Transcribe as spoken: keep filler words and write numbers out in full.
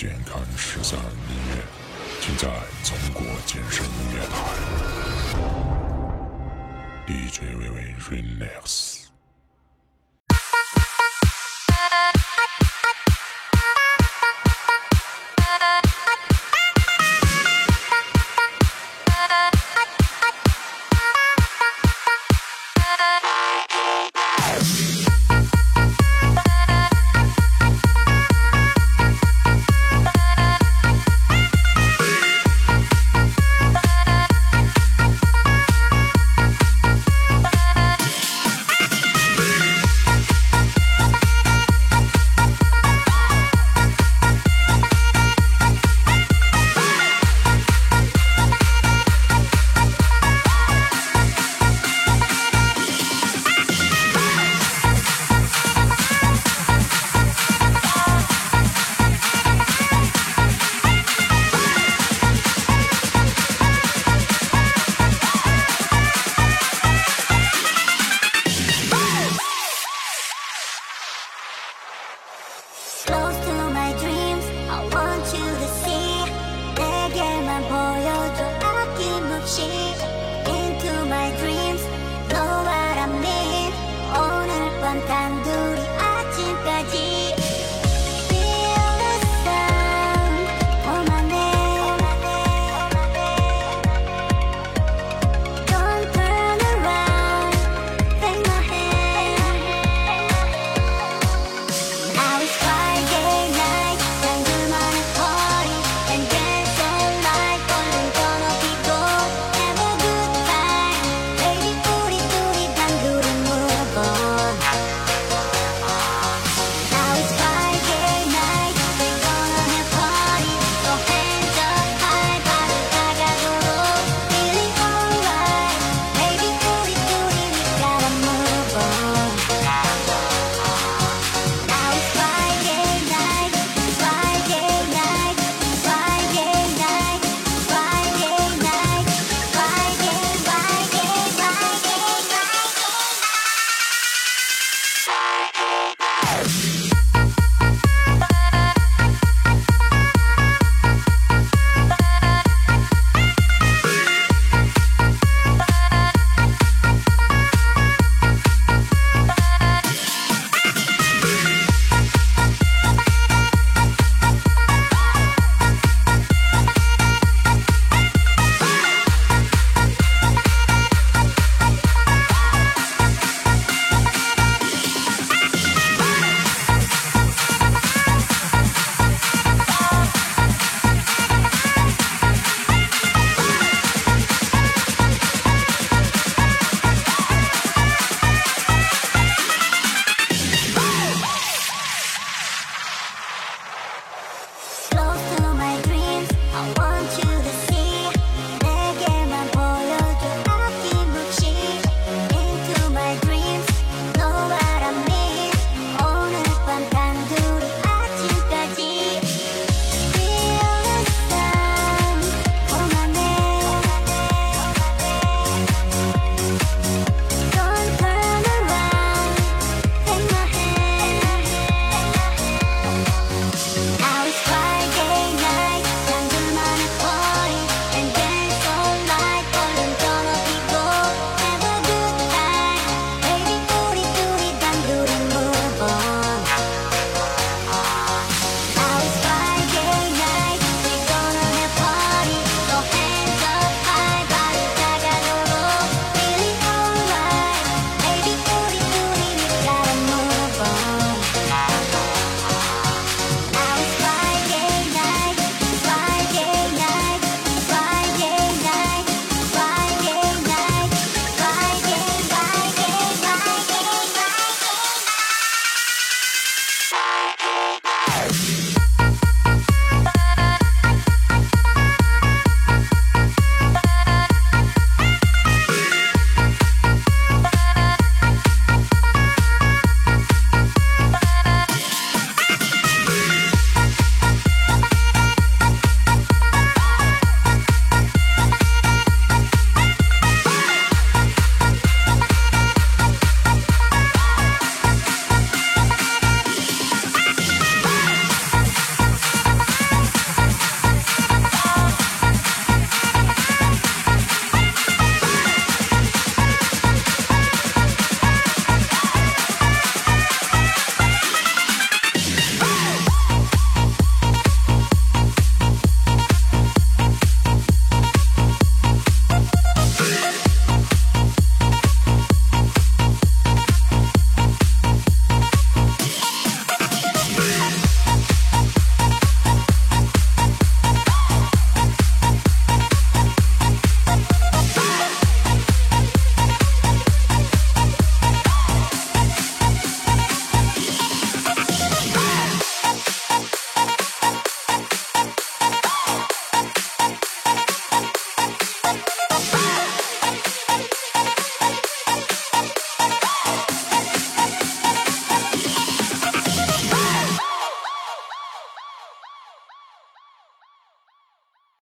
健康十三音乐，尽在中国健身音乐台 D J 微微 Relax。